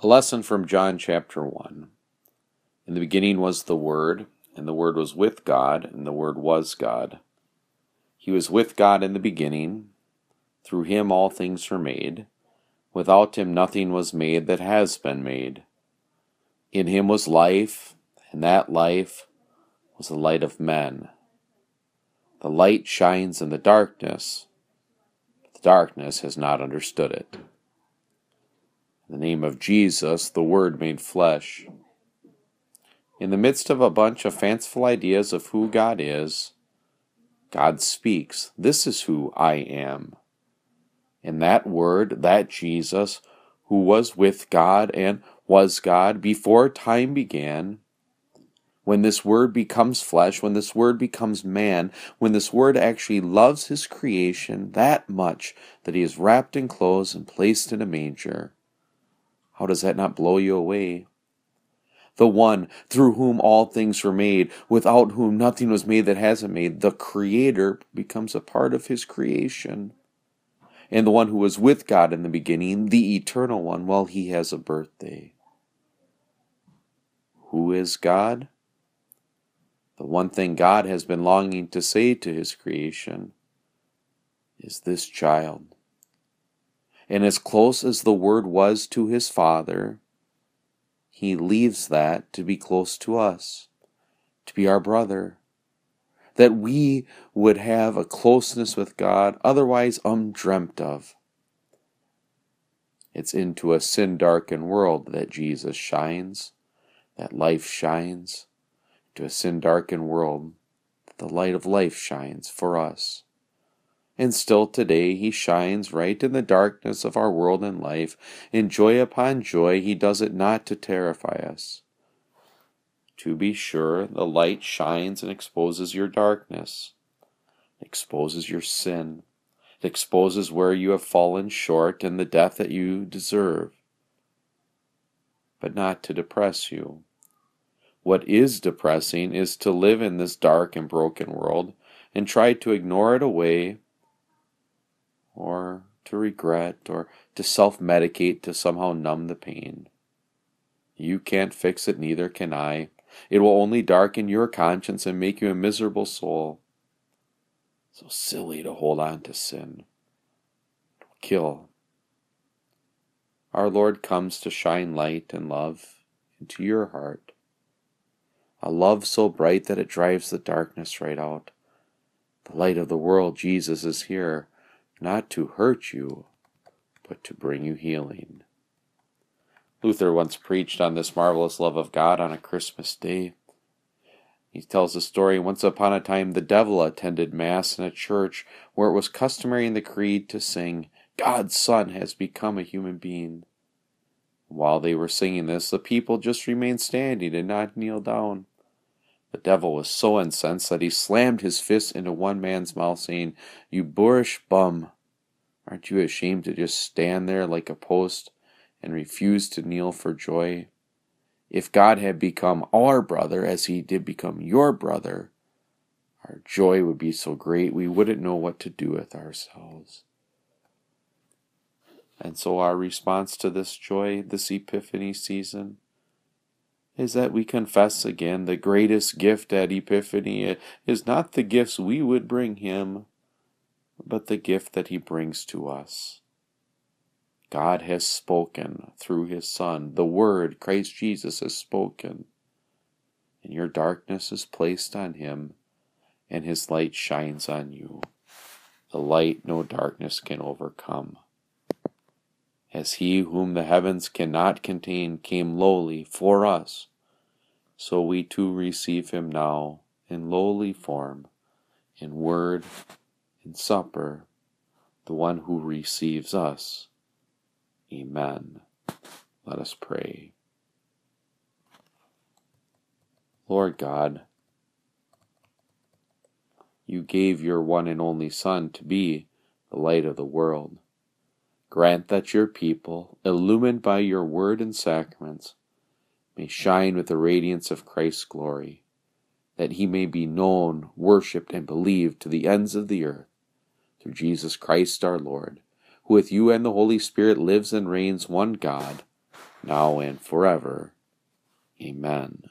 A lesson from John chapter 1. In the beginning was the Word, and the Word was with God, and the Word was God. He was with God in the beginning. Through him all things were made. Without him nothing was made that has been made. In him was life, and that life was the light of men. The light shines in the darkness, but the darkness has not understood it. In the name of Jesus, the Word made flesh. In the midst of a bunch of fanciful ideas of who God is, God speaks, "This is who I am." And that Word, that Jesus, who was with God and was God before time began, when this Word becomes flesh, when this Word becomes man, when this Word actually loves his creation that much that he is wrapped in clothes and placed in a manger, how does that not blow you away? The one through whom all things were made, without whom nothing was made that hasn't made, the Creator becomes a part of his creation. And the one who was with God in the beginning, the Eternal One, well, he has a birthday. Who is God? The one thing God has been longing to say to his creation is this child. And as close as the Word was to his Father, he leaves that to be close to us, to be our brother, that we would have a closeness with God otherwise undreamt of. It's into a sin-darkened world that Jesus shines, that life shines, to a sin-darkened world that the light of life shines for us. And still today he shines right in the darkness of our world and life. In joy upon joy, he does it not to terrify us. To be sure, the light shines and exposes your darkness. It exposes your sin. It exposes where you have fallen short and the death that you deserve. But not to depress you. What is depressing is to live in this dark and broken world and try to ignore it away, or to regret, or to self-medicate to somehow numb the pain. You can't fix it, neither can I. It will only darken your conscience and make you a miserable soul. So silly to hold on to sin. It will kill. Our Lord comes to shine light and love into your heart. A love so bright that it drives the darkness right out. The light of the world, Jesus, is here, not to hurt you, but to bring you healing. Luther once preached on this marvelous love of God on a Christmas day. He tells the story, once upon a time the devil attended Mass in a church where it was customary in the creed to sing, "God's Son has become a human being." While they were singing this, the people just remained standing and not kneel down. The devil was so incensed that he slammed his fist into one man's mouth, saying, "You boorish bum, aren't you ashamed to just stand there like a post and refuse to kneel for joy? If God had become our brother as he did become your brother, our joy would be so great we wouldn't know what to do with ourselves." And so our response to this joy, this Epiphany season, is that we confess again the greatest gift at Epiphany is not the gifts we would bring him, but the gift that he brings to us. God has spoken through his Son. The Word, Christ Jesus, has spoken. And your darkness is placed on him, and his light shines on you. The light no darkness can overcome. As he whom the heavens cannot contain came lowly for us, so we too receive him now in lowly form, in word, in supper, the one who receives us. Amen. Let us pray. Lord God, you gave your one and only Son to be the light of the world. Grant that your people, illumined by your word and sacraments, may shine with the radiance of Christ's glory, that he may be known, worshipped, and believed to the ends of the earth, through Jesus Christ our Lord, who with you and the Holy Spirit lives and reigns one God, now and forever. Amen.